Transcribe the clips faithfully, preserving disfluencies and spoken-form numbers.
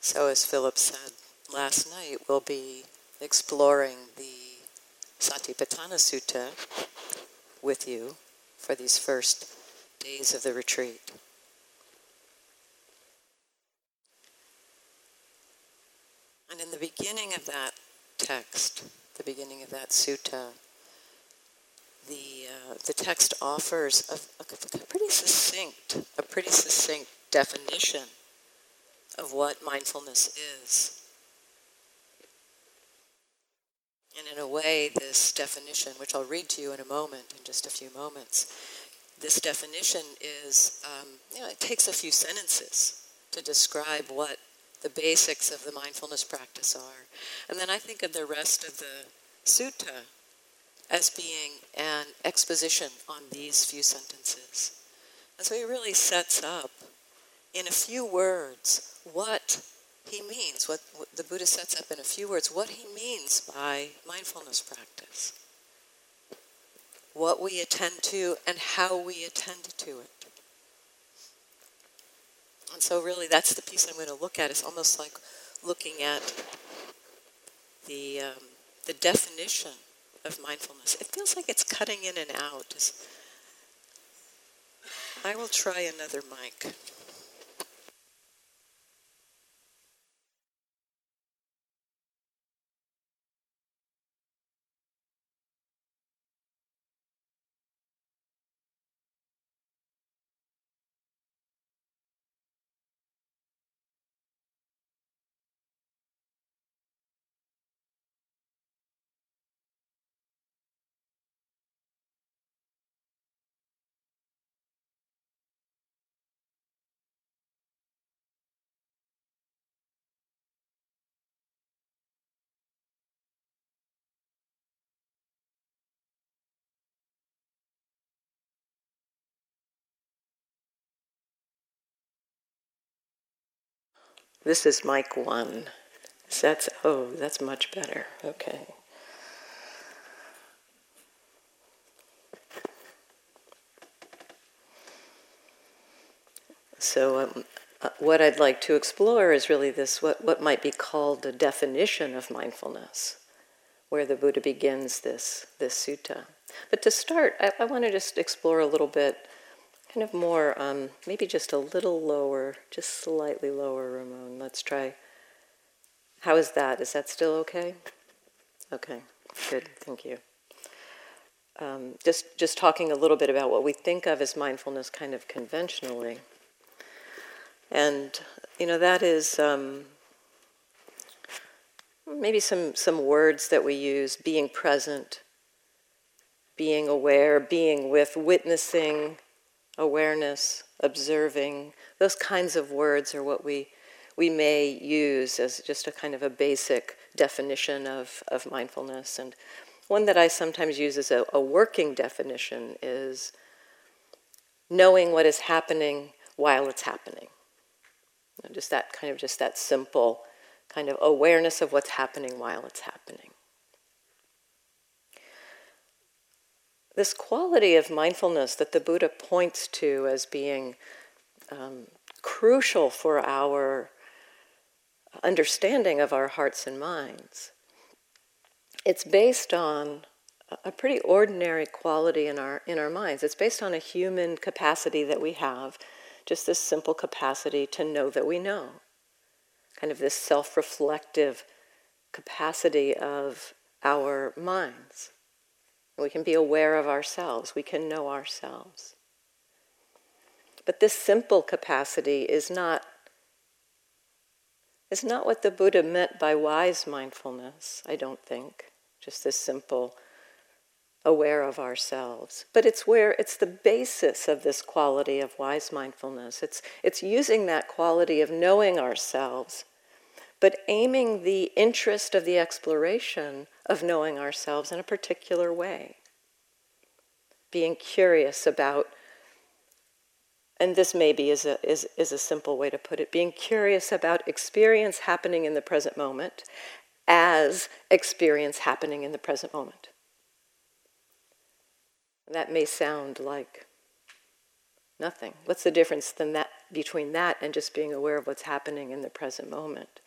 So as Philip said last night, we'll be exploring the Satipatthana Sutta with you for these first days of the retreat. And in the beginning of that text, the beginning of that sutta, the uh, the text offers a, a pretty succinct, a pretty succinct definition of what mindfulness is. And in a way, this definition, which I'll read to you in a moment, in just a few moments, this definition is, um, you know, it takes a few sentences to describe what the basics of the mindfulness practice are. And then I think of the rest of the sutta as being an exposition on these few sentences. And so he really sets up, in a few words, what he means, what, what the Buddha sets up in a few words, what he means by mindfulness practice. What we attend to and how we attend to it. And so really that's the piece I'm going to look at. It's almost like looking at the um, the definition of mindfulness. It feels like it's cutting in and out. I will try another mic. This is mic one. That's, oh, that's much better. Okay. So um, uh, what I'd like to explore is really this, what, what might be called a definition of mindfulness, where the Buddha begins this, this sutta. But to start, I, I want to just explore a little bit kind of more, um, maybe just a little lower, just slightly lower, Ramon. Let's try. How is that? Is that still okay? Okay, good, thank you. Um, just, just talking a little bit about what we think of as mindfulness kind of conventionally. And, you know, that is um, maybe some, some words that we use, being present, being aware, being with, witnessing, awareness, observing, those kinds of words are what we we may use as just a kind of a basic definition of, of mindfulness. And one that I sometimes use as a, a working definition is knowing what is happening while it's happening. You know, just that kind of, just that simple kind of awareness of what's happening while it's happening. This quality of mindfulness that the Buddha points to as being um, crucial for our understanding of our hearts and minds, it's based on a pretty ordinary quality in our in our minds. It's based on a human capacity that we have, just this simple capacity to know that we know, kind of this self-reflective capacity of our minds. We can be aware of ourselves. We can know ourselves. But this simple capacity is not, is not what the Buddha meant by wise mindfulness, I don't think. Just this simple aware of ourselves. But it's where it's the basis of this quality of wise mindfulness. It's, it's using that quality of knowing ourselves, but aiming the interest of the exploration of knowing ourselves in a particular way. Being curious about, and this maybe is a, is, is a simple way to put it, being curious about experience happening in the present moment as experience happening in the present moment. That may sound like nothing. What's the difference than that, between that and just being aware of what's happening in the present moment.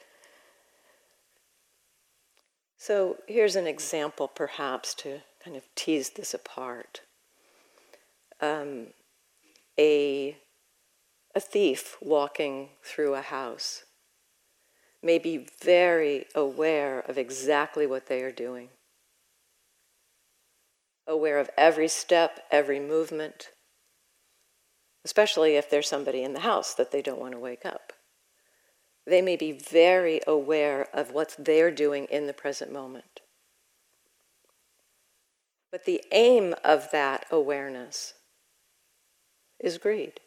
So here's an example, perhaps, to kind of tease this apart. Um, a, a thief walking through a house may be very aware of exactly what they are doing, aware of every step, every movement, especially if there's somebody in the house that they don't want to wake up. They may be very aware of what they're doing in the present moment. But the aim of that awareness is greed.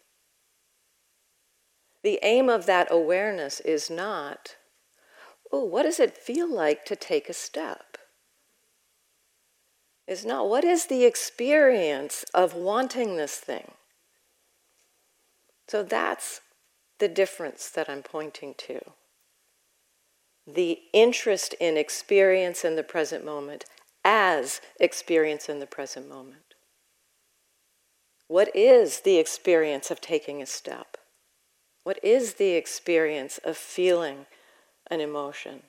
The aim of that awareness is not, oh, what does it feel like to take a step? It's not, what is the experience of wanting this thing? So that's the difference that I'm pointing to. The interest in experience in the present moment as experience in the present moment. What is the experience of taking a step? What is the experience of feeling an emotion?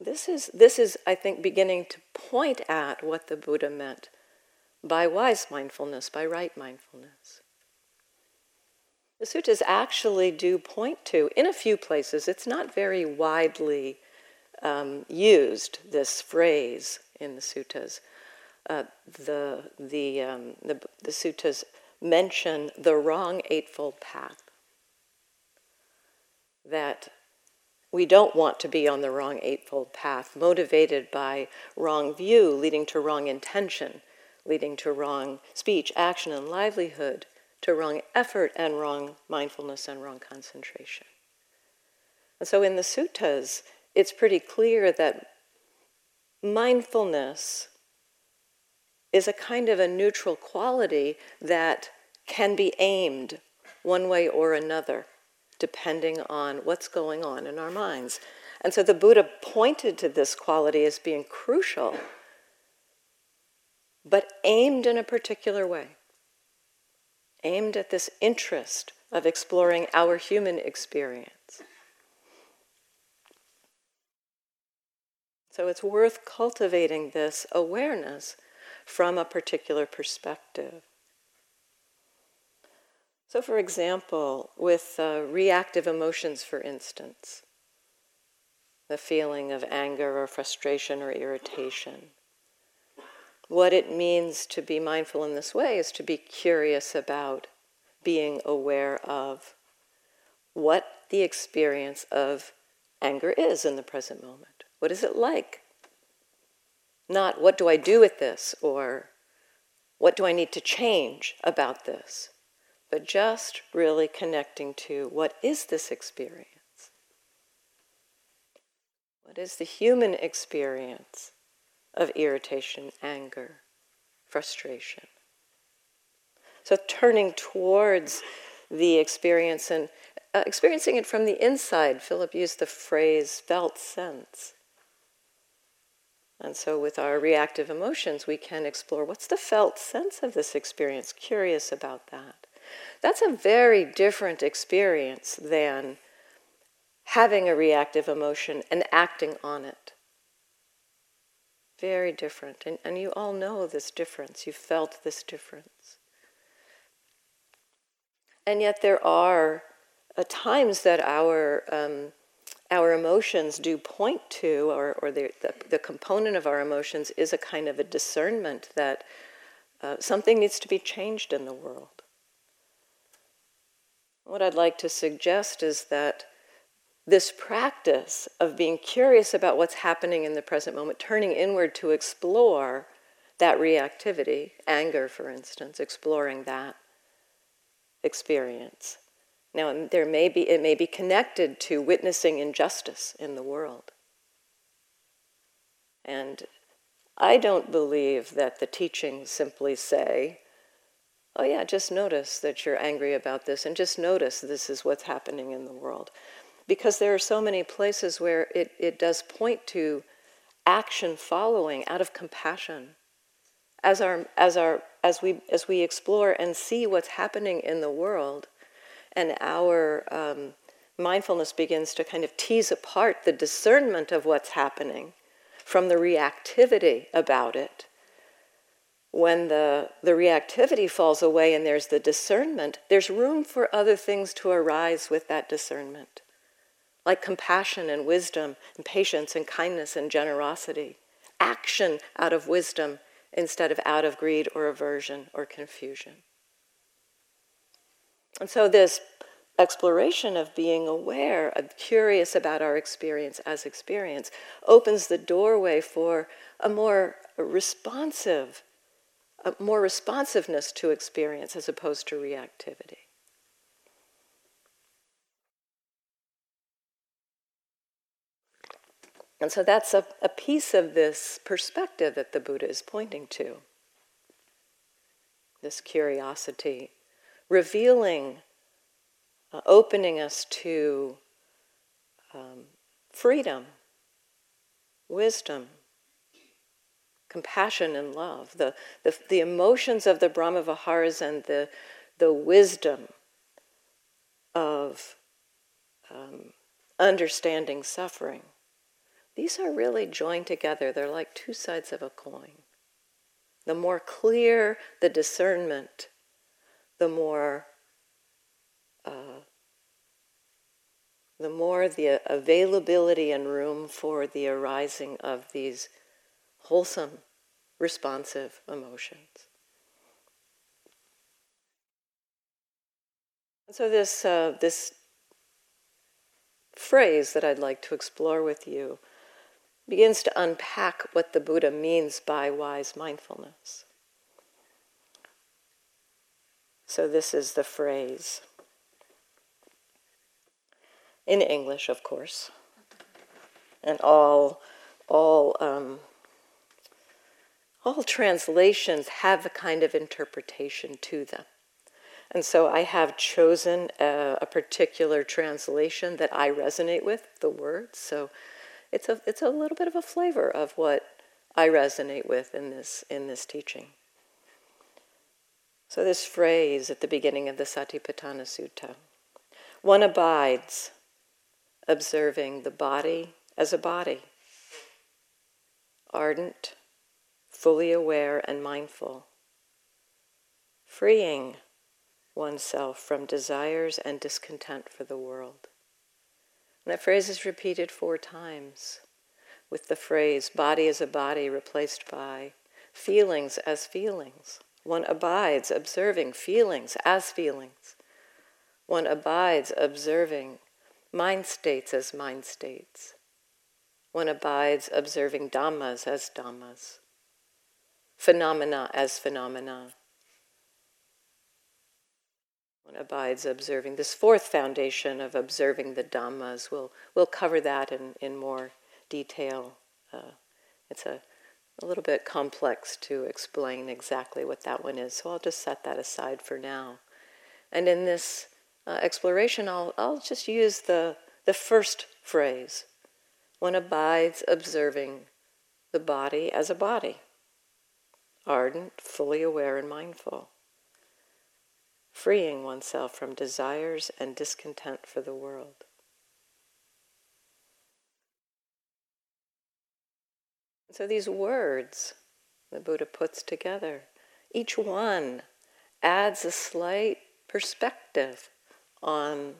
This is, this is, I think, beginning to point at what the Buddha meant by wise mindfulness, by right mindfulness. The suttas actually do point to, in a few places, it's not very widely um, used, this phrase in the suttas. Uh, the, the, um, the, the suttas mention the wrong eightfold path. That we don't want to be on the wrong eightfold path, motivated by wrong view, leading to wrong intention, leading to wrong speech, action, and livelihood, to wrong effort and wrong mindfulness and wrong concentration. And so in the suttas, it's pretty clear that mindfulness is a kind of a neutral quality that can be aimed one way or another, depending on what's going on in our minds. And so the Buddha pointed to this quality as being crucial, but aimed in a particular way. Aimed at this interest of exploring our human experience. So it's worth cultivating this awareness from a particular perspective. So for example, with uh, reactive emotions, for instance, the feeling of anger or frustration or irritation, what it means to be mindful in this way is to be curious about, being aware of what the experience of anger is in the present moment. What is it like? Not what do I do with this, or what do I need to change about this, but just really connecting to what is this experience? What is the human experience of irritation, anger, frustration? So turning towards the experience and uh, experiencing it from the inside. Philip used the phrase felt sense. And so with our reactive emotions, we can explore what's the felt sense of this experience, curious about that. That's a very different experience than having a reactive emotion and acting on it. Very different, and, and you all know this difference. You felt this difference. And yet there are uh, times that our um, our emotions do point to, or, or the, the, the component of our emotions is a kind of a discernment that uh, something needs to be changed in the world. What I'd like to suggest is that this practice of being curious about what's happening in the present moment, turning inward to explore that reactivity, anger, for instance, exploring that experience. Now, there may be, it may be connected to witnessing injustice in the world. And I don't believe that the teachings simply say, oh yeah, just notice that you're angry about this, and just notice this is what's happening in the world. Because there are so many places where it, it does point to action following out of compassion. As our as our as we as we explore and see what's happening in the world, and our um, mindfulness begins to kind of tease apart the discernment of what's happening from the reactivity about it. When the, the reactivity falls away and there's the discernment, there's room for other things to arise with that discernment, like compassion and wisdom and patience and kindness and generosity, action out of wisdom instead of out of greed or aversion or confusion. And so this exploration of being aware, of curious about our experience as experience, opens the doorway for a more responsive, a more responsiveness to experience as opposed to reactivity. And so that's a, a piece of this perspective that the Buddha is pointing to. This curiosity, revealing, uh, opening us to um, freedom, wisdom, compassion and love, the, the, the emotions of the Brahma Viharas and the, the wisdom of um, understanding suffering. These are really joined together. They're like two sides of a coin. The more clear the discernment, the more uh, the more the availability and room for the arising of these wholesome, responsive emotions. And so this uh, this phrase that I'd like to explore with you begins to unpack what the Buddha means by wise mindfulness. So this is the phrase, in English, of course, and all all um, all translations have a kind of interpretation to them. And so I have chosen a, a particular translation that I resonate with, the words, so It's a, it's a little bit of a flavor of what I resonate with in this, in this teaching. So this phrase at the beginning of the Satipatthana Sutta, one abides observing the body as a body, ardent, fully aware and mindful, freeing oneself from desires and discontent for the world. And that phrase is repeated four times, with the phrase body as a body replaced by feelings as feelings. One abides observing feelings as feelings. One abides observing mind states as mind states. One abides observing dhammas as dhammas, phenomena as phenomena. One abides observing. This fourth foundation of observing the Dhammas, we'll, we'll cover that in, in more detail. Uh, it's a, a little bit complex to explain exactly what that one is, so I'll just set that aside for now. And in this uh, exploration, I'll, I'll just use the, the first phrase. One abides observing the body as a body, ardent, fully aware, and mindful, freeing oneself from desires and discontent for the world. So these words the Buddha puts together, each one adds a slight perspective on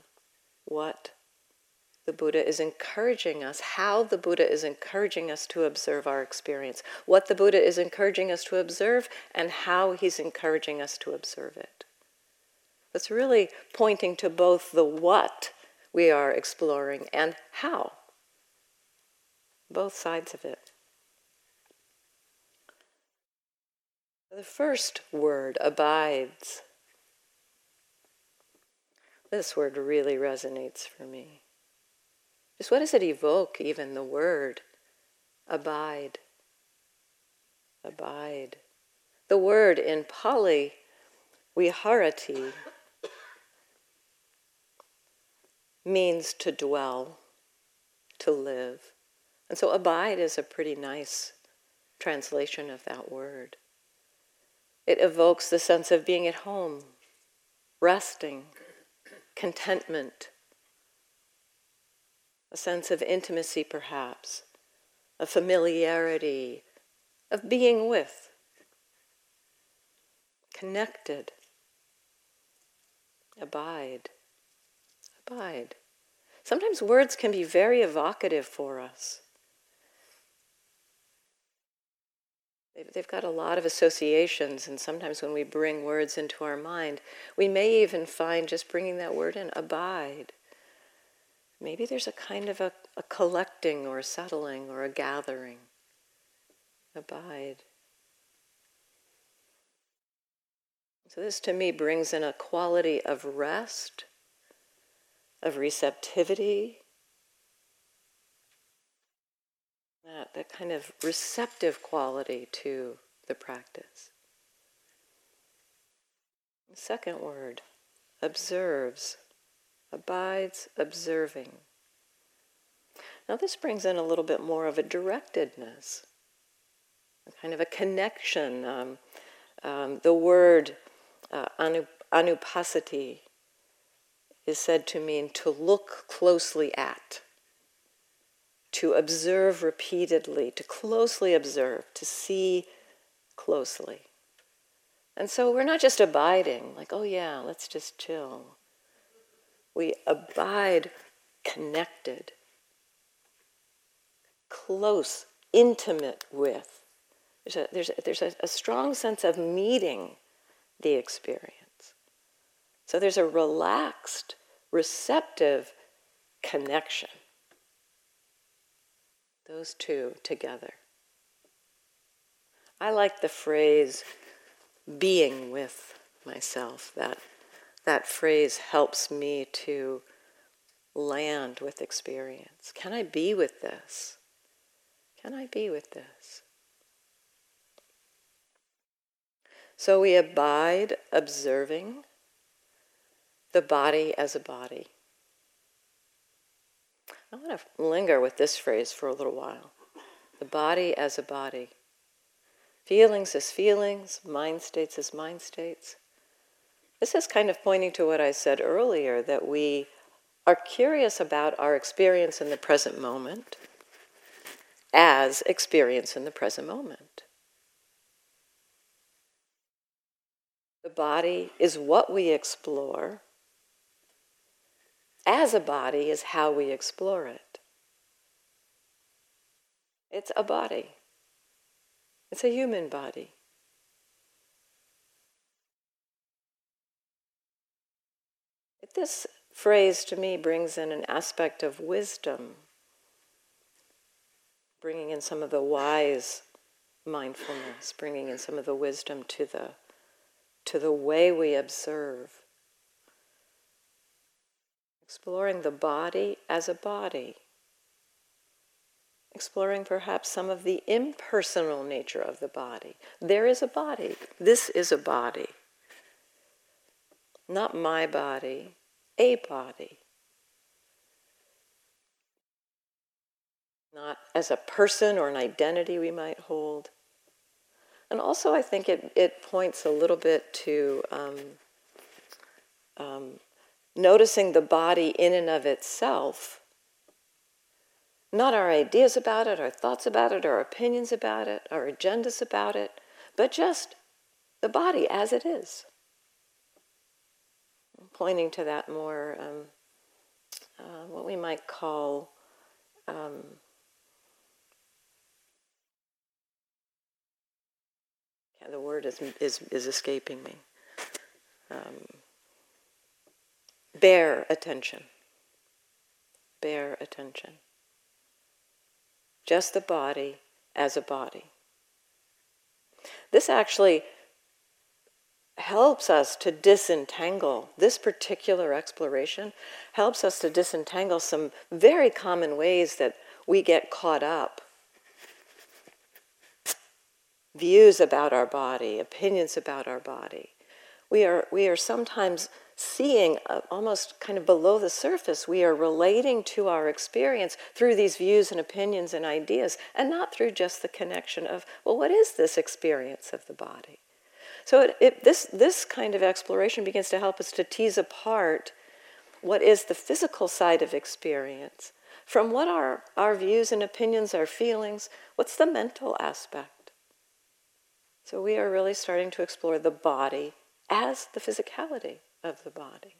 what the Buddha is encouraging us, how the Buddha is encouraging us to observe our experience, what the Buddha is encouraging us to observe, and how he's encouraging us to observe it. It's really pointing to both the what we are exploring and how. Both sides of it. The first word, abides. This word really resonates for me. Just what does it evoke, even the word? Abide. Abide. The word in Pali, viharati, means to dwell, to live. And so abide is a pretty nice translation of that word. It evokes the sense of being at home, resting, contentment, a sense of intimacy perhaps, of familiarity, of being with, connected. Abide, abide. Sometimes words can be very evocative for us. They've got a lot of associations, and sometimes when we bring words into our mind, we may even find just bringing that word in, abide. Maybe there's a kind of a, a collecting or a settling or a gathering. Abide. So this to me brings in a quality of rest, of receptivity, that, that kind of receptive quality to the practice. The second word, observes, abides observing. Now this brings in a little bit more of a directedness, a kind of a connection. Um, um, the word Uh, anu, anupasati is said to mean to look closely at, to observe repeatedly, to closely observe, to see closely. And so we're not just abiding, like, oh yeah, let's just chill. We abide connected, close, intimate with. There's a, there's a, there's a, a strong sense of meeting the experience. So there's a relaxed, receptive connection. Those two together. I like the phrase, being with myself. That, that phrase helps me to land with experience. Can I be with this? Can I be with this? So we abide observing the body as a body. I want to linger with this phrase for a little while. The body as a body. Feelings as feelings, mind states as mind states. This is kind of pointing to what I said earlier, that we are curious about our experience in the present moment as experience in the present moment. The body is what we explore, as a body is how we explore it. It's a body. It's a human body. This phrase to me brings in an aspect of wisdom, bringing in some of the wise mindfulness, bringing in some of the wisdom to the to the way we observe. Exploring the body as a body. Exploring perhaps some of the impersonal nature of the body. There is a body. This is a body. Not my body, a body. Not as a person or an identity we might hold. And also I think it, it points a little bit to um, um, noticing the body in and of itself, not our ideas about it, our thoughts about it, our opinions about it, our agendas about it, but just the body as it is. I'm pointing to that more, um, uh, what we might call um, the word is is, is escaping me. Um, bare attention. Bare attention. Just the body as a body. This actually helps us to disentangle. This particular exploration helps us to disentangle some very common ways that we get caught up. Views about our body, opinions about our body. We are we are sometimes seeing, uh, almost kind of below the surface, we are relating to our experience through these views and opinions and ideas, and not through just the connection of, well, what is this experience of the body? So it, it, this, this kind of exploration begins to help us to tease apart what is the physical side of experience, from what are our views and opinions, our feelings, what's the mental aspect? So we are really starting to explore the body as the physicality of the body.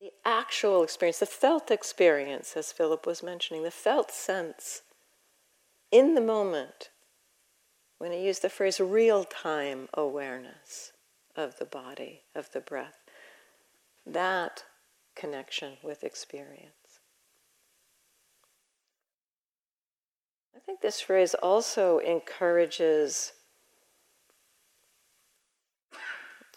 The actual experience, the felt experience, as Philip was mentioning, the felt sense in the moment, when he used the phrase real-time awareness of the body, of the breath, that connection with experience. I think this phrase also encourages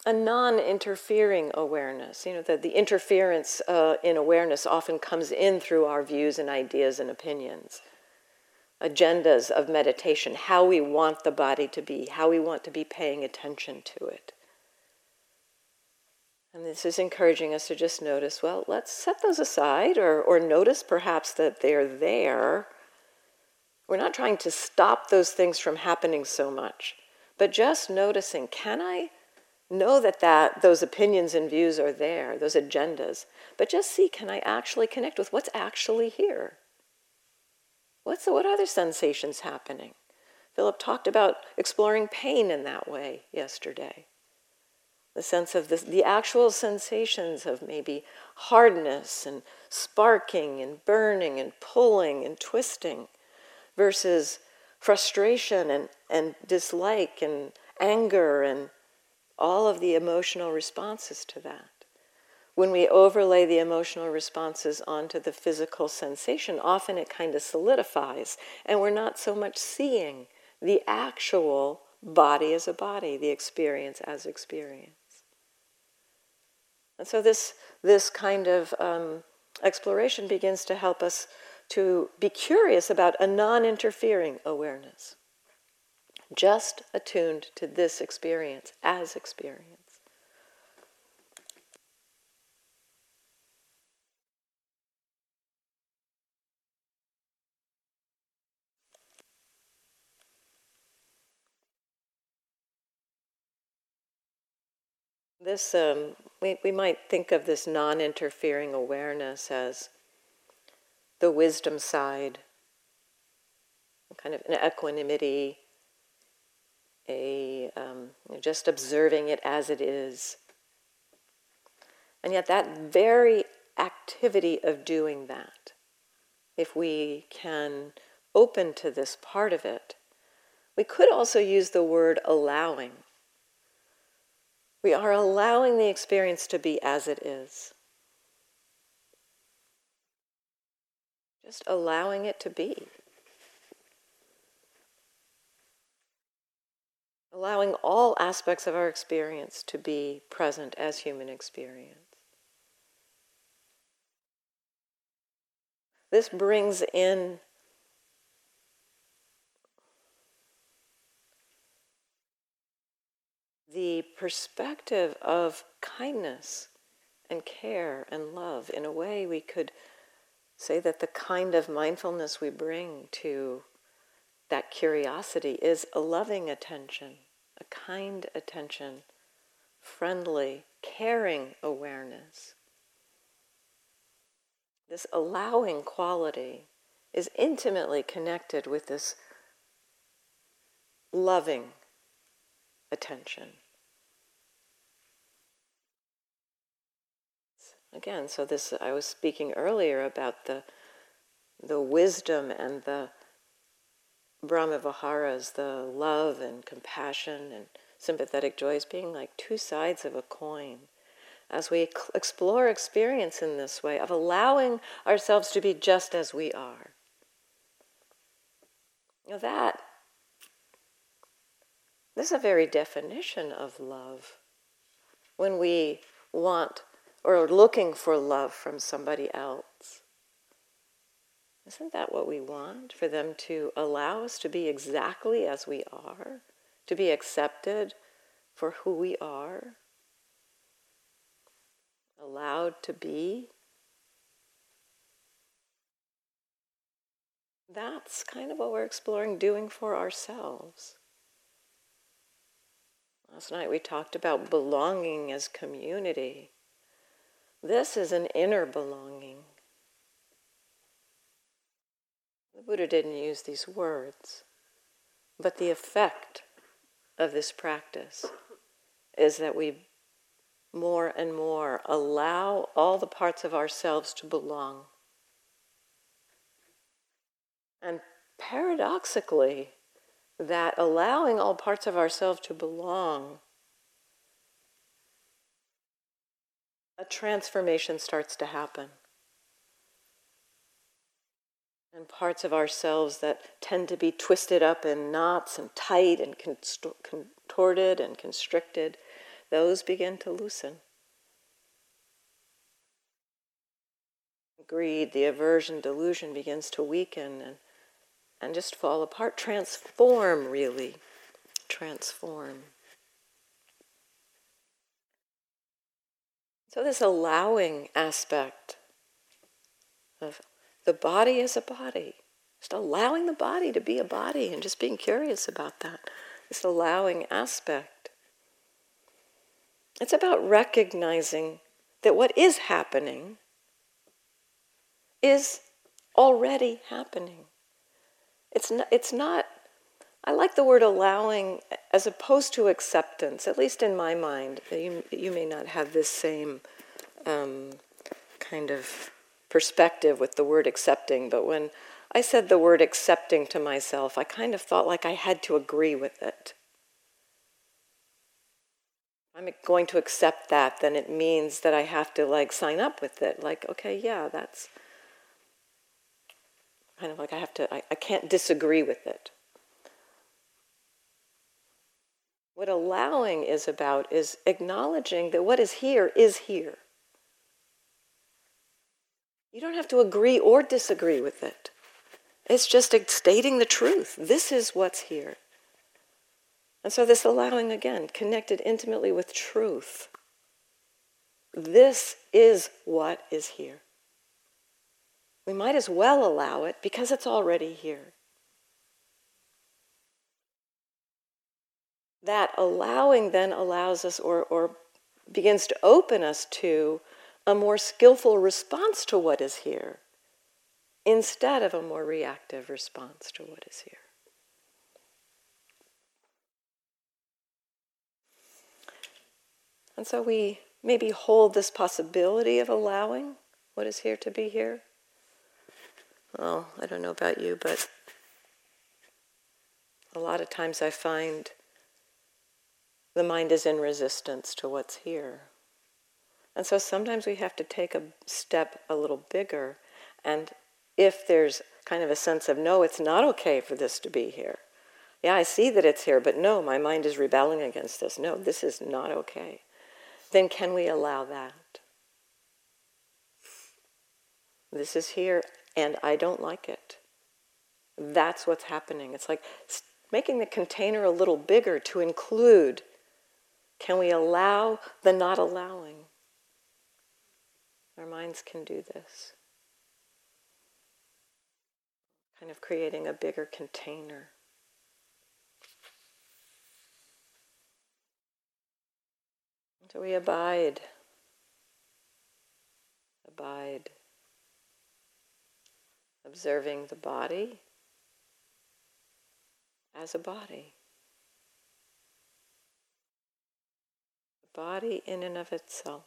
a non-interfering awareness. You know, that the interference uh, in awareness often comes in through our views and ideas and opinions, agendas of meditation, how we want the body to be, how we want to be paying attention to it. And this is encouraging us to just notice, well, let's set those aside, or, or notice perhaps that they're there. We're not trying to stop those things from happening so much, but just noticing, can I know that, that those opinions and views are there, those agendas, but just see, can I actually connect with what's actually here? What's the, what other sensations happening? Philip talked about exploring pain in that way yesterday. The sense of this, the actual sensations of maybe hardness and sparking and burning and pulling and twisting versus frustration and, and dislike and anger and all of the emotional responses to that. When we overlay the emotional responses onto the physical sensation, often it kind of solidifies and we're not so much seeing the actual body as a body, the experience as experience. And so this, this kind of um, exploration begins to help us to be curious about a non-interfering awareness, just attuned to this experience as experience. This, um, we, we might think of this non-interfering awareness as the wisdom side, kind of an equanimity, a um, just observing it as it is. And yet that very activity of doing that, if we can open to this part of it, we could also use the word allowing. We are allowing the experience to be as it is. Just allowing it to be. Allowing all aspects of our experience to be present as human experience. This brings in the perspective of kindness and care and love. In a way, we could say that the kind of mindfulness we bring to that curiosity is a loving attention, a kind attention, friendly, caring awareness. This allowing quality is intimately connected with this loving attention. Again, so this, I was speaking earlier about the the wisdom and the Brahma Viharas, the love and compassion and sympathetic joys being like two sides of a coin. As we explore experience in this way of allowing ourselves to be just as we are. Now that, this is a very definition of love. When we want or are looking for love from somebody else. Isn't that what we want? For them to allow us to be exactly as we are, to be accepted for who we are, allowed to be. That's kind of what we're exploring doing for ourselves. Last night we talked about belonging as community. This is an inner belonging. The Buddha didn't use these words, but the effect of this practice is that we more and more allow all the parts of ourselves to belong. And paradoxically, that allowing all parts of ourselves to belong, a transformation starts to happen. And parts of ourselves that tend to be twisted up in knots and tight and contorted and constricted, those begin to loosen. Greed, the aversion, delusion begins to weaken and, and just fall apart. Transform, really. Transform. So this allowing aspect of the body as a body, just allowing the body to be a body and just being curious about that, this allowing aspect, it's about recognizing that what is happening is already happening. It's not, it's not, I like the word allowing as opposed to acceptance, at least in my mind. You, you may not have this same um, kind of perspective with the word accepting, but when I said the word accepting to myself, I kind of felt like I had to agree with it. I'm going to accept that, then it means that I have to like sign up with it. Like, okay, yeah, that's kind of like I have to, I, I can't disagree with it. What allowing is about is acknowledging that what is here is here. You don't have to agree or disagree with it. It's just stating the truth. This is what's here. And so this allowing, again, connected intimately with truth. This is what is here. We might as well allow it because it's already here. That allowing then allows us or, or begins to open us to a more skillful response to what is here instead of a more reactive response to what is here. And so we maybe hold this possibility of allowing what is here to be here. Well, I don't know about you, but a lot of times I find the mind is in resistance to what's here. And so sometimes we have to take a step a little bigger, and if there's kind of a sense of, no, it's not okay for this to be here. Yeah, I see that it's here, but no, my mind is rebelling against this. No, this is not okay. Then can we allow that? This is here, and I don't like it. That's what's happening. It's like making the container a little bigger to include. Can we allow the not allowing? Our minds can do this. Kind of creating a bigger container. So we abide. Abide. Observing the body as a body. The body in and of itself.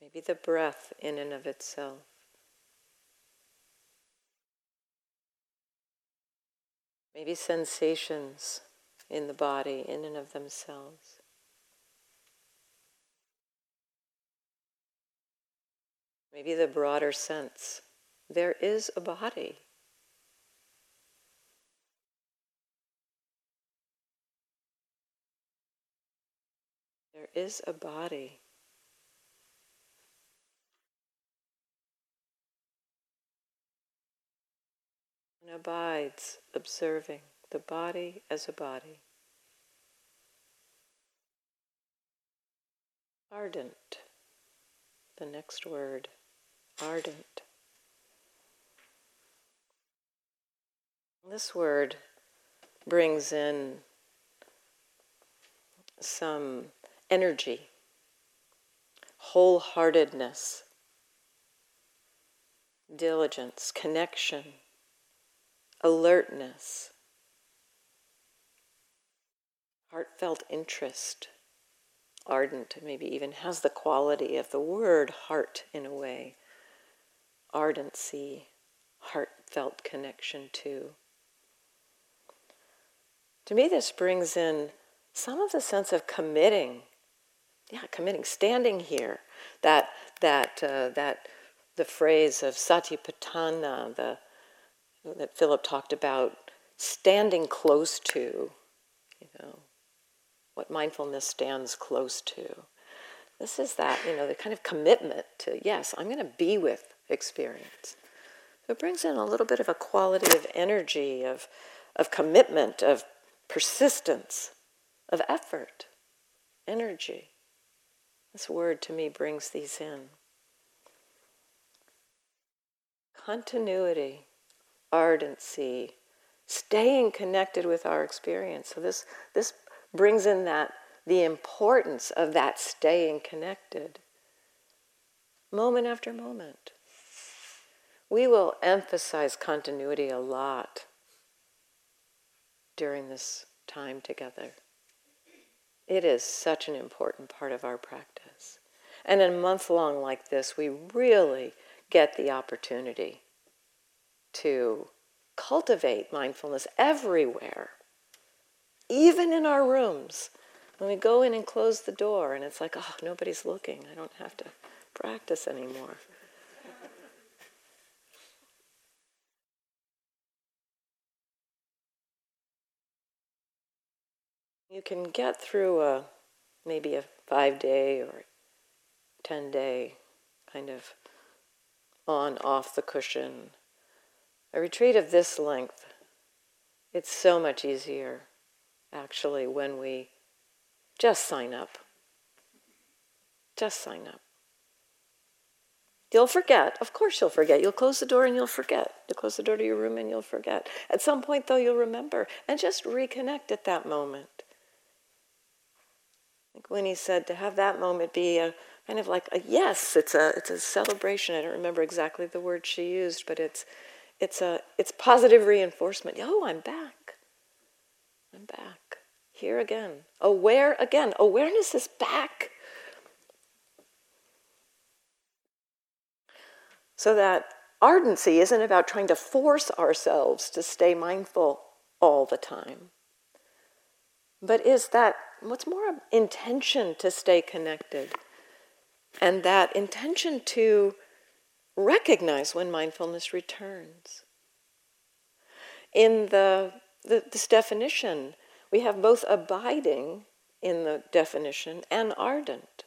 Maybe the breath in and of itself. Maybe sensations in the body in and of themselves. Maybe the broader sense, there is a body. There is a body. And abides, observing the body as a body. Ardent, the next word. Ardent. This word brings in some energy, wholeheartedness, diligence, connection, alertness, heartfelt interest, ardent, maybe even has the quality of the word heart in a way, ardency, heartfelt connection too. To me, this brings in some of the sense of committing, yeah, committing, standing here. That that uh, that the phrase of Satipatthana, the that Philip talked about, standing close to, you know, what mindfulness stands close to. This is that, you know, the kind of commitment to, yes, I'm going to be with experience. So it brings in a little bit of a quality of energy, of of commitment, of persistence, of effort, energy. This word to me brings these in. Continuity, ardency, staying connected with our experience. So this this brings in that the importance of that staying connected, moment after moment. We will emphasize continuity a lot during this time together. It is such an important part of our practice. And in a month long like this, we really get the opportunity to cultivate mindfulness everywhere, even in our rooms. When we go in and close the door and it's like, oh, nobody's looking. I don't have to practice anymore. You can get through a maybe a five-day or ten-day kind of on-off the cushion. A retreat of this length, it's so much easier, actually, when we just sign up. Just sign up. You'll forget. Of course you'll forget. You'll close the door and you'll forget. You'll close the door to your room and you'll forget. At some point, though, you'll remember and just reconnect at that moment. Like Winnie said, to have that moment be a kind of like a yes, it's a it's a celebration. I don't remember exactly the word she used, but it's it's a it's positive reinforcement. Oh, I'm back. I'm back. Here again. Aware again. Awareness is back. So that ardency isn't about trying to force ourselves to stay mindful all the time, but is that what's more intention to stay connected, and that intention to recognize when mindfulness returns. In the, the this definition, we have both abiding in the definition and ardent.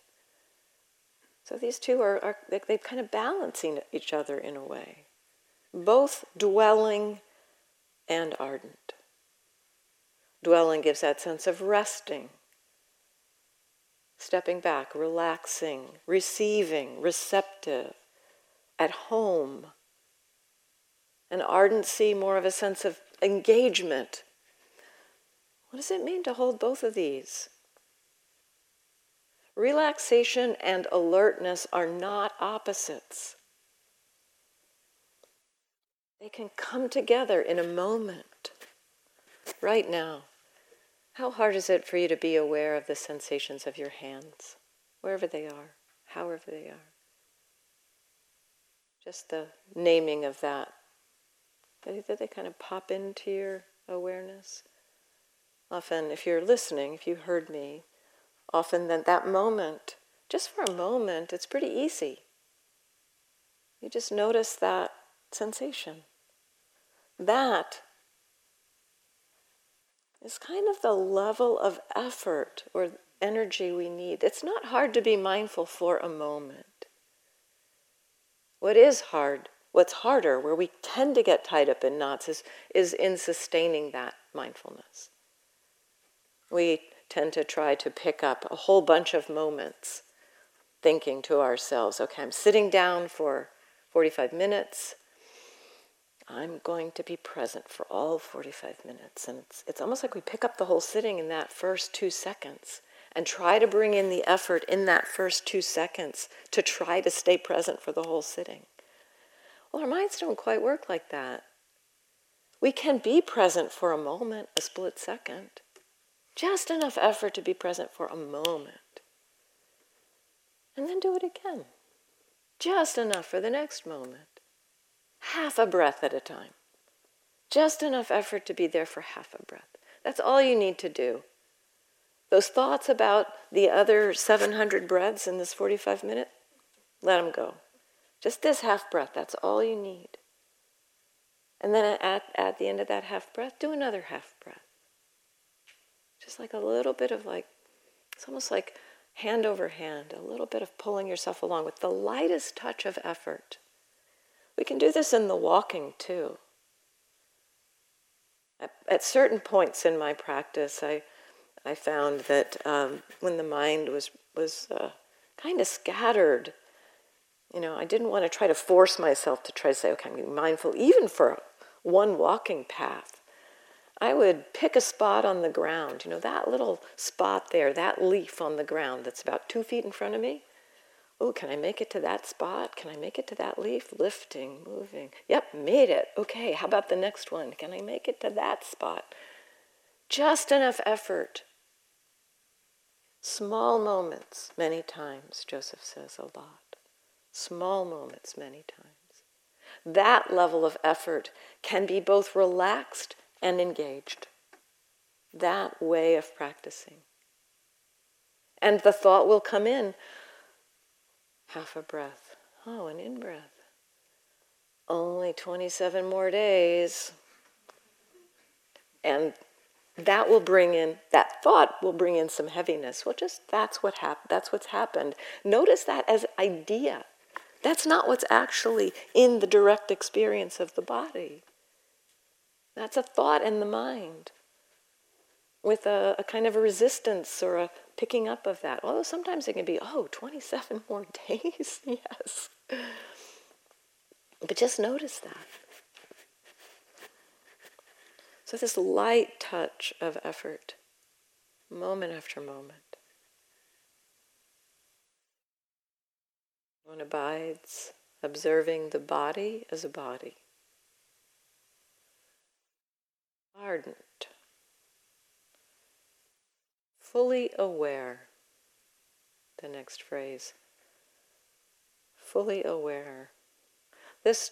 So these two are, are they, they kind of balancing each other in a way, both dwelling and ardent. Dwelling gives that sense of resting, stepping back, relaxing, receiving, receptive, at home. An ardency, more of a sense of engagement. What does it mean to hold both of these? Relaxation and alertness are not opposites. They can come together in a moment, right now. How hard is it for you to be aware of the sensations of your hands, wherever they are, however they are? Just the naming of that. Did they kind of pop into your awareness? Often, if you're listening, if you heard me, often then that moment, just for a moment, it's pretty easy. You just notice that sensation. That is kind of the level of effort or energy we need. It's not hard to be mindful for a moment. What is hard, what's harder, where we tend to get tied up in knots is, is in sustaining that mindfulness. We tend to try to pick up a whole bunch of moments, thinking to ourselves, okay, I'm sitting down for forty-five minutes. I'm going to be present for all forty-five minutes. And it's, it's almost like we pick up the whole sitting in that first two seconds and try to bring in the effort in that first two seconds to try to stay present for the whole sitting. Well, our minds don't quite work like that. We can be present for a moment, a split second. Just enough effort to be present for a moment. And then do it again. Just enough for the next moment. Half a breath at a time. Just enough effort to be there for half a breath. That's all you need to do. Those thoughts about the other seven hundred breaths in this forty-five minute, let them go. Just this half breath, that's all you need. And then at, at the end of that half breath, do another half breath. Just like a little bit of like, it's almost like hand over hand, a little bit of pulling yourself along with the lightest touch of effort. We can do this in the walking too. At, at certain points in my practice, I I found that um, when the mind was, was uh, kind of scattered, you know, I didn't want to try to force myself to try to say, okay, I'm being mindful, even for one walking path. I would pick a spot on the ground, you know, that little spot there, that leaf on the ground that's about two feet in front of me. Oh, can I make it to that spot? Can I make it to that leaf? Lifting, moving. Yep, made it. Okay, how about the next one? Can I make it to that spot? Just enough effort. Small moments, many times, Joseph says a lot. Small moments, many times. That level of effort can be both relaxed and engaged. That way of practicing. And the thought will come in. Half a breath. Oh, an in-breath. Only twenty-seven more days. And that will bring in, that thought will bring in some heaviness. Well, just that's what hap- that's what's happened. Notice that as idea. That's not what's actually in the direct experience of the body. That's a thought in the mind with a, a kind of a resistance or a picking up of that. Although sometimes it can be, oh, twenty-seven more days, yes. But just notice that. So this light touch of effort, moment after moment. One abides observing the body as a body. Ardent, fully aware, the next phrase, fully aware. This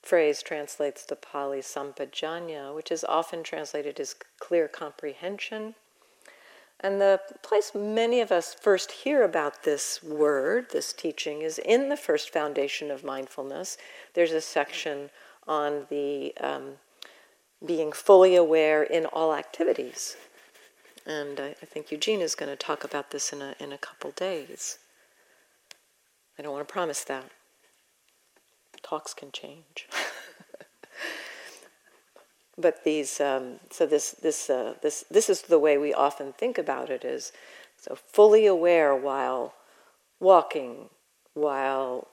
phrase translates the Pali Sampajanya, which is often translated as clear comprehension. And the place many of us first hear about this word, this teaching, is in the first foundation of mindfulness. There's a section on the um, being fully aware in all activities. And I, I think Eugene is going to talk about this in a, in a couple days. I don't want to promise that. Talks can change. But these, um, so this, this, uh, this, this is the way we often think about it is, so fully aware while walking, while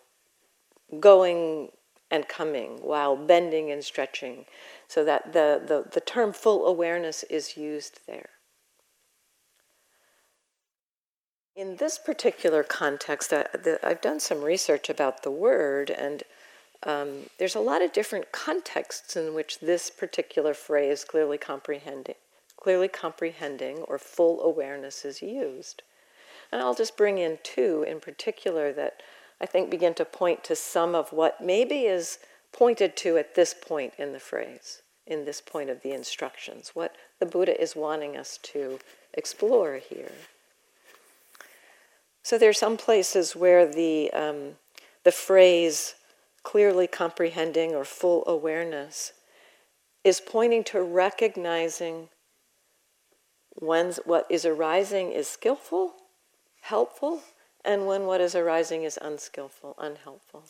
going and coming, while bending and stretching. So that the, the, the term full awareness is used there. In this particular context, I, the, I've done some research about the word, and um, there's a lot of different contexts in which this particular phrase, clearly comprehending, clearly comprehending or full awareness, is used. And I'll just bring in two in particular that I think begin to point to some of what maybe is pointed to at this point in the phrase, in this point of the instructions, what the Buddha is wanting us to explore here. So there are some places where the um, the phrase clearly comprehending or full awareness is pointing to recognizing when what is arising is skillful, helpful, and when what is arising is unskillful, unhelpful.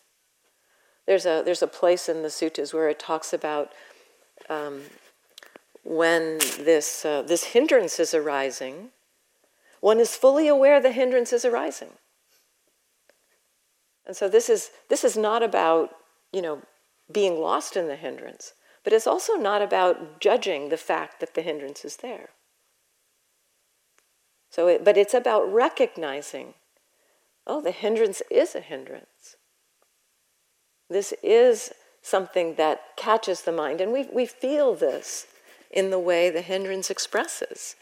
There's a there's a place in the suttas where it talks about um, when this uh, this hindrance is arising. One is fully aware the hindrance is arising. And so this is this is not about, you know, being lost in the hindrance, but it's also not about judging the fact that the hindrance is there. So, it, but it's about recognizing, oh, the hindrance is a hindrance. This is something that catches the mind, and we we feel this in the way the hindrance expresses,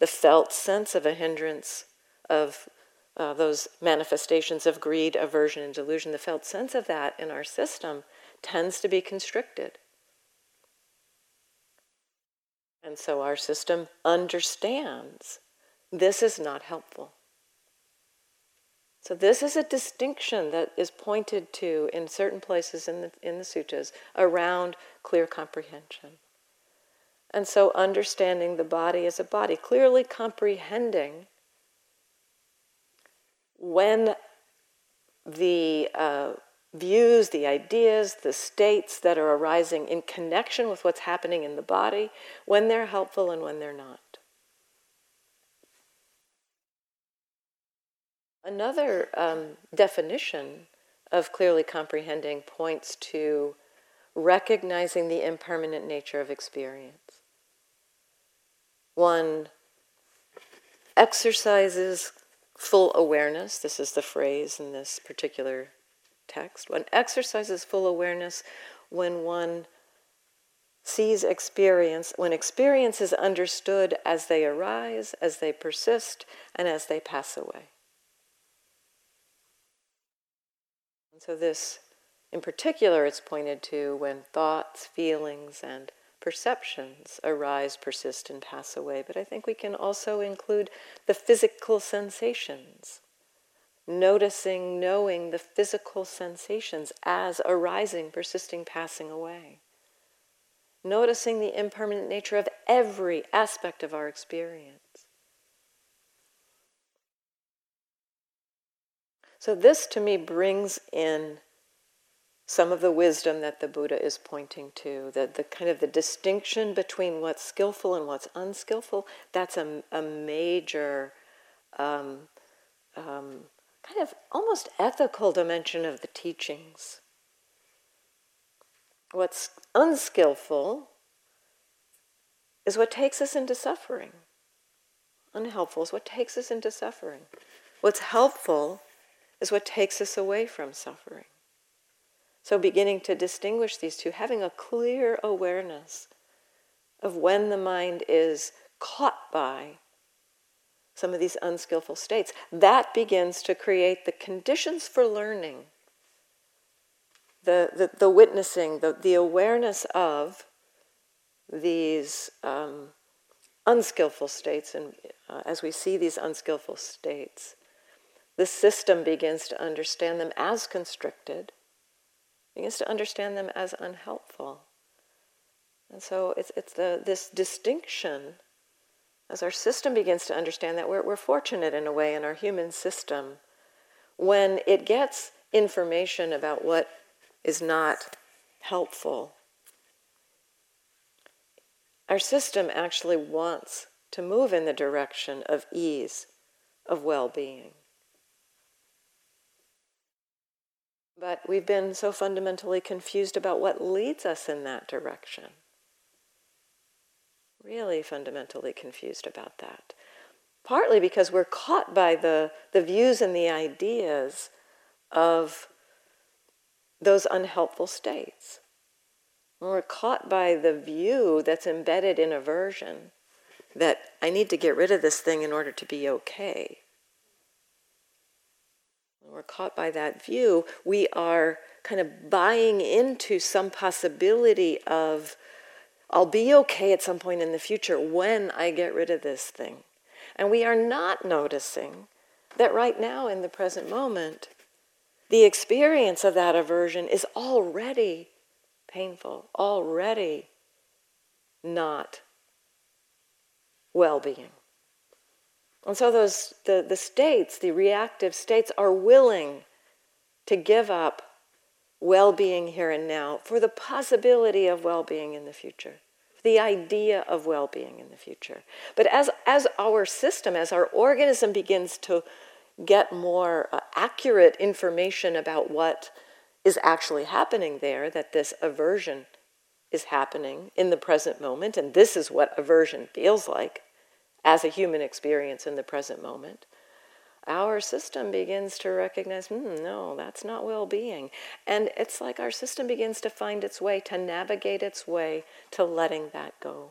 the felt sense of a hindrance, of uh, those manifestations of greed, aversion, and delusion. The felt sense of that in our system tends to be constricted. And so our system understands this is not helpful. So this is a distinction that is pointed to in certain places in the, in the suttas around clear comprehension. And so understanding the body as a body, clearly comprehending when the uh, views, the ideas, the states that are arising in connection with what's happening in the body, when they're helpful and when they're not. Another um, definition of clearly comprehending points to recognizing the impermanent nature of experience. One exercises full awareness. This is the phrase in this particular text. One exercises full awareness when one sees experience, when experience is understood as they arise, as they persist, and as they pass away. So this, in particular, it's pointed to when thoughts, feelings, and perceptions arise, persist, and pass away. But I think we can also include the physical sensations. Noticing, knowing the physical sensations as arising, persisting, passing away. Noticing the impermanent nature of every aspect of our experience. So this, to me, brings in some of the wisdom that the Buddha is pointing to, the, the kind of the distinction between what's skillful and what's unskillful. That's a, a major um, um, kind of almost ethical dimension of the teachings. What's unskillful is what takes us into suffering. Unhelpful is what takes us into suffering. What's helpful is what takes us away from suffering. So beginning to distinguish these two, having a clear awareness of when the mind is caught by some of these unskillful states, that begins to create the conditions for learning, the, the, the witnessing, the, the awareness of these um, unskillful states, and uh, as we see these unskillful states, the system begins to understand them as constricted, begins to understand them as unhelpful. And so it's it's the this distinction, as our system begins to understand that, we're, we're fortunate in a way in our human system when it gets information about what is not helpful. Our system actually wants to move in the direction of ease, of well-being. But we've been so fundamentally confused about what leads us in that direction. Really fundamentally confused about that. Partly because we're caught by the, the views and the ideas of those unhelpful states. We're caught by the view that's embedded in aversion, that I need to get rid of this thing in order to be okay. We're caught by that view, we are kind of buying into some possibility of, I'll be okay at some point in the future when I get rid of this thing. And we are not noticing that right now in the present moment, the experience of that aversion is already painful, already not well-being. And so those the, the states, the reactive states, are willing to give up well-being here and now for the possibility of well-being in the future, the idea of well-being in the future. But as, as our system, as our organism begins to get more uh, accurate information about what is actually happening there, that this aversion is happening in the present moment, and this is what aversion feels like, as a human experience in the present moment, our system begins to recognize, hmm, no, that's not well-being. And it's like our system begins to find its way, to navigate its way to letting that go.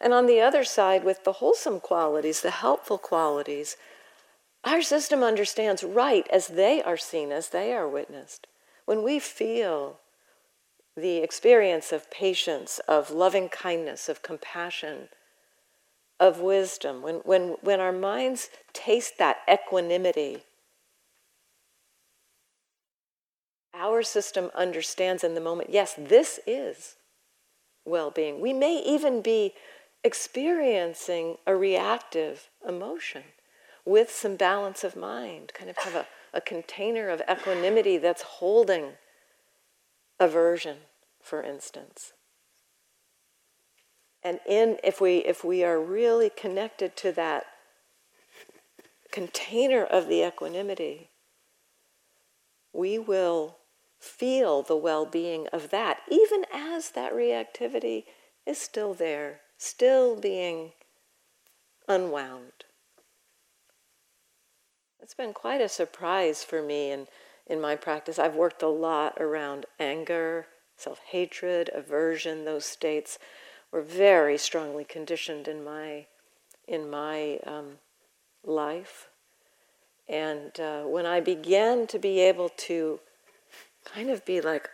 And on the other side, with the wholesome qualities, the helpful qualities, our system understands right as they are seen, as they are witnessed. When we feel the experience of patience, of loving kindness, of compassion, of wisdom, when, when, when our minds taste that equanimity, our system understands in the moment, yes, this is well-being. We may even be experiencing a reactive emotion with some balance of mind, kind of have a, a container of equanimity that's holding aversion, for instance. And in if we if we are really connected to that container of the equanimity, we will feel the well-being of that, even as that reactivity is still there, still being unwound. It's been quite a surprise for me in, in my practice. I've worked a lot around anger, self-hatred, aversion, those states were very strongly conditioned in my in my um, life. And uh, when I began to be able to kind of be like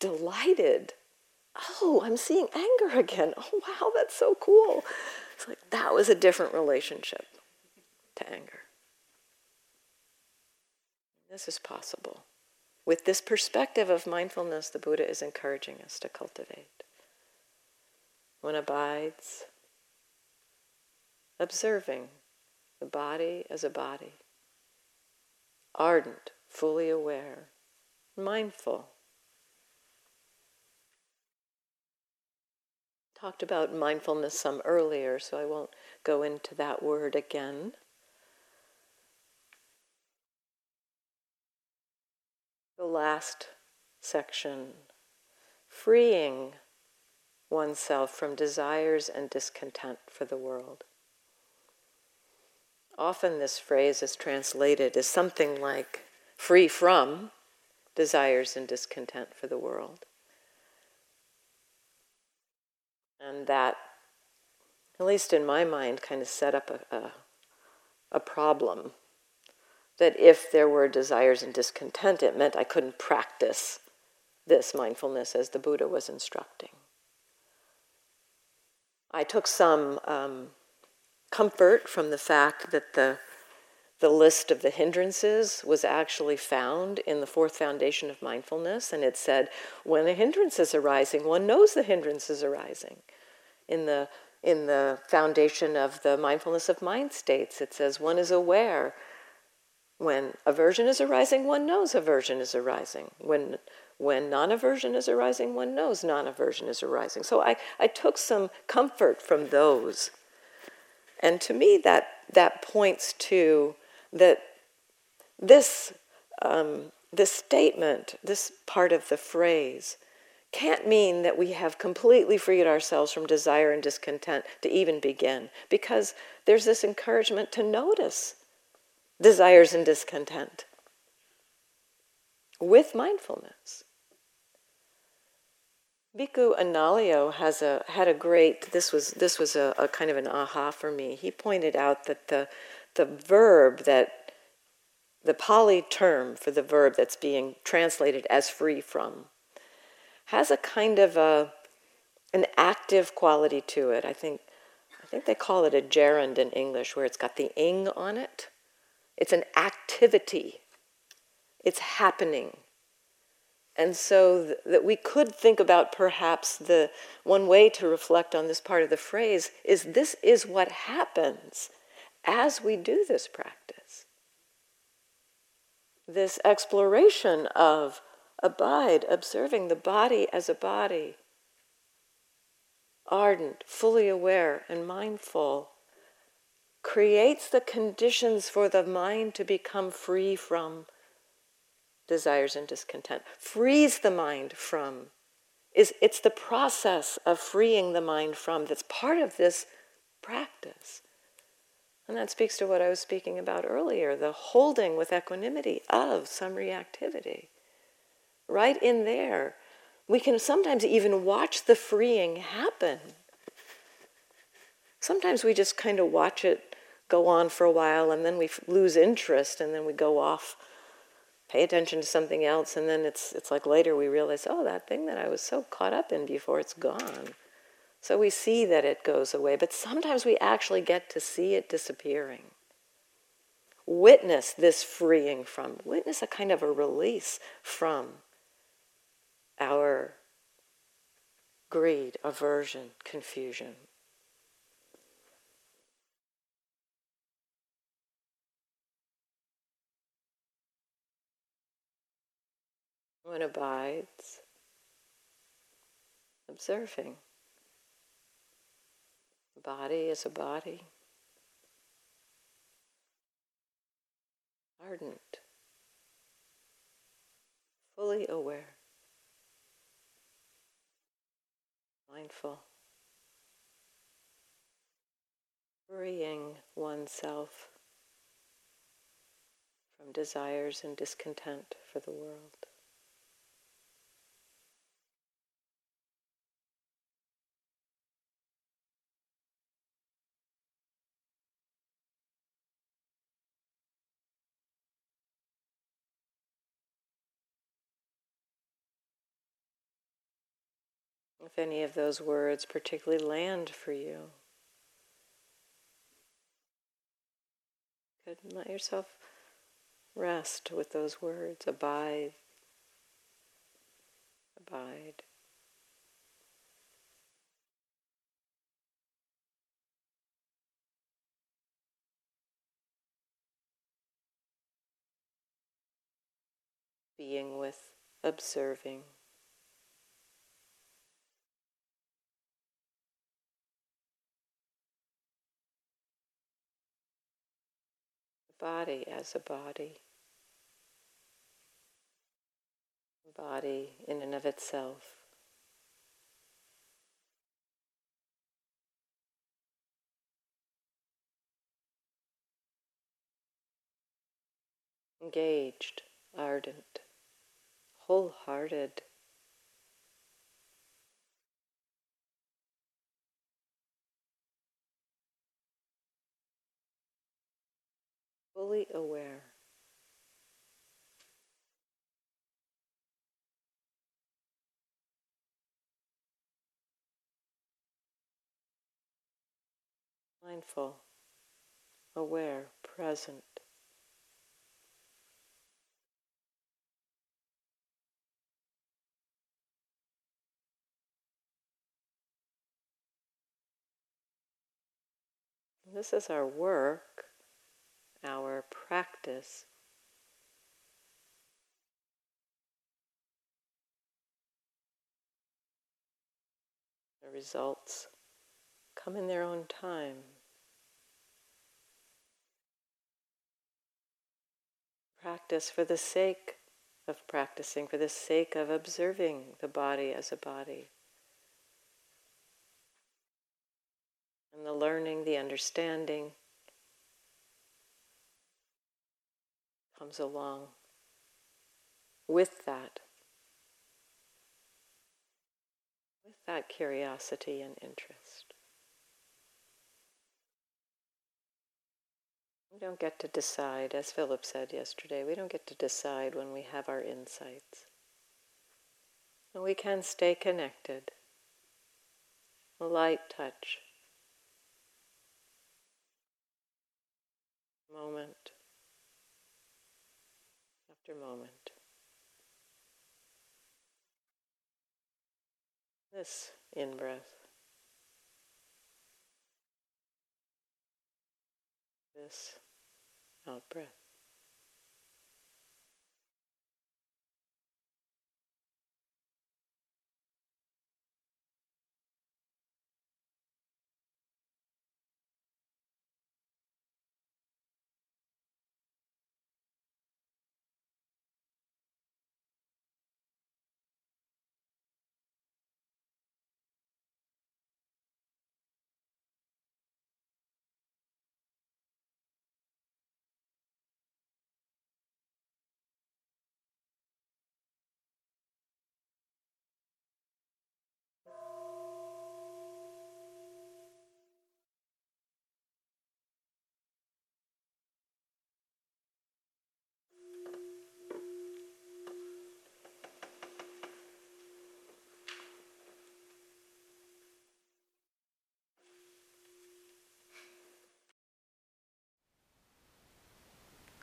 delighted, oh, I'm seeing anger again. Oh, wow, that's so cool. It's like that was a different relationship to anger. This is possible. With this perspective of mindfulness, the Buddha is encouraging us to cultivate. One abides, observing the body as a body, ardent, fully aware, mindful. Talked about mindfulness some earlier, so I won't go into that word again. The last section, freeing oneself from desires and discontent for the world. Often this phrase is translated as something like free from desires and discontent for the world. And that, at least in my mind, kind of set up a, a, a problem. That if there were desires and discontent, it meant I couldn't practice this mindfulness as the Buddha was instructing. I took some um, comfort from the fact that the, the list of the hindrances was actually found in the fourth foundation of mindfulness, and it said, when a hindrance is arising, one knows the hindrance is arising. In the, in the foundation of the mindfulness of mind states, it says one is aware. When aversion is arising, one knows aversion is arising. When when non-aversion is arising, one knows non-aversion is arising. So I, I took some comfort from those. And to me, that, that points to that this, um, this statement, this part of the phrase, can't mean that we have completely freed ourselves from desire and discontent to even begin. Because there's this encouragement to notice desires and discontent with mindfulness. Bhikkhu Anālayo has a had a great. This was this was a, a kind of an aha for me. He pointed out that the the verb that the Pali term for the verb that's being translated as free from has a kind of a an active quality to it. I think I think they call it a gerund in English, where it's got the ing on it. It's an activity. It's happening. And so th- that we could think about perhaps the one way to reflect on this part of the phrase is this is what happens as we do this practice. This exploration of abide, observing the body as a body, ardent, fully aware, and mindful, creates the conditions for the mind to become free from desires and discontent, frees the mind from is it's the process of freeing the mind from that's part of this practice. And that speaks to what I was speaking about earlier, the holding with equanimity of some reactivity. Right in there, we can sometimes even watch the freeing happen. Sometimes we just kind of watch it go on for a while, and then we lose interest, and then we go off, pay attention to something else, and then it's it's like later we realize, oh, that thing that I was so caught up in before, it's gone. So we see that it goes away, but sometimes we actually get to see it disappearing. Witness this freeing from, witness a kind of a release from our greed, aversion, confusion. One abides, observing. Body is a body. Ardent. Fully aware. Mindful. Freeing oneself from desires and discontent for the world. If any of those words particularly land for you, good, and let yourself rest with those words. Abide, abide. Being with, observing. Body as a body, body in and of itself, engaged, ardent, wholehearted, fully aware. Mindful, aware, present. This is our work. Our practice. The results come in their own time. Practice for the sake of practicing, for the sake of observing the body as a body. And the learning, the understanding, comes along with that, with that curiosity and interest. We don't get to decide, as Philip said yesterday, we don't get to decide when we have our insights. And we can stay connected, a light touch, moment moment. This in-breath, this out-breath.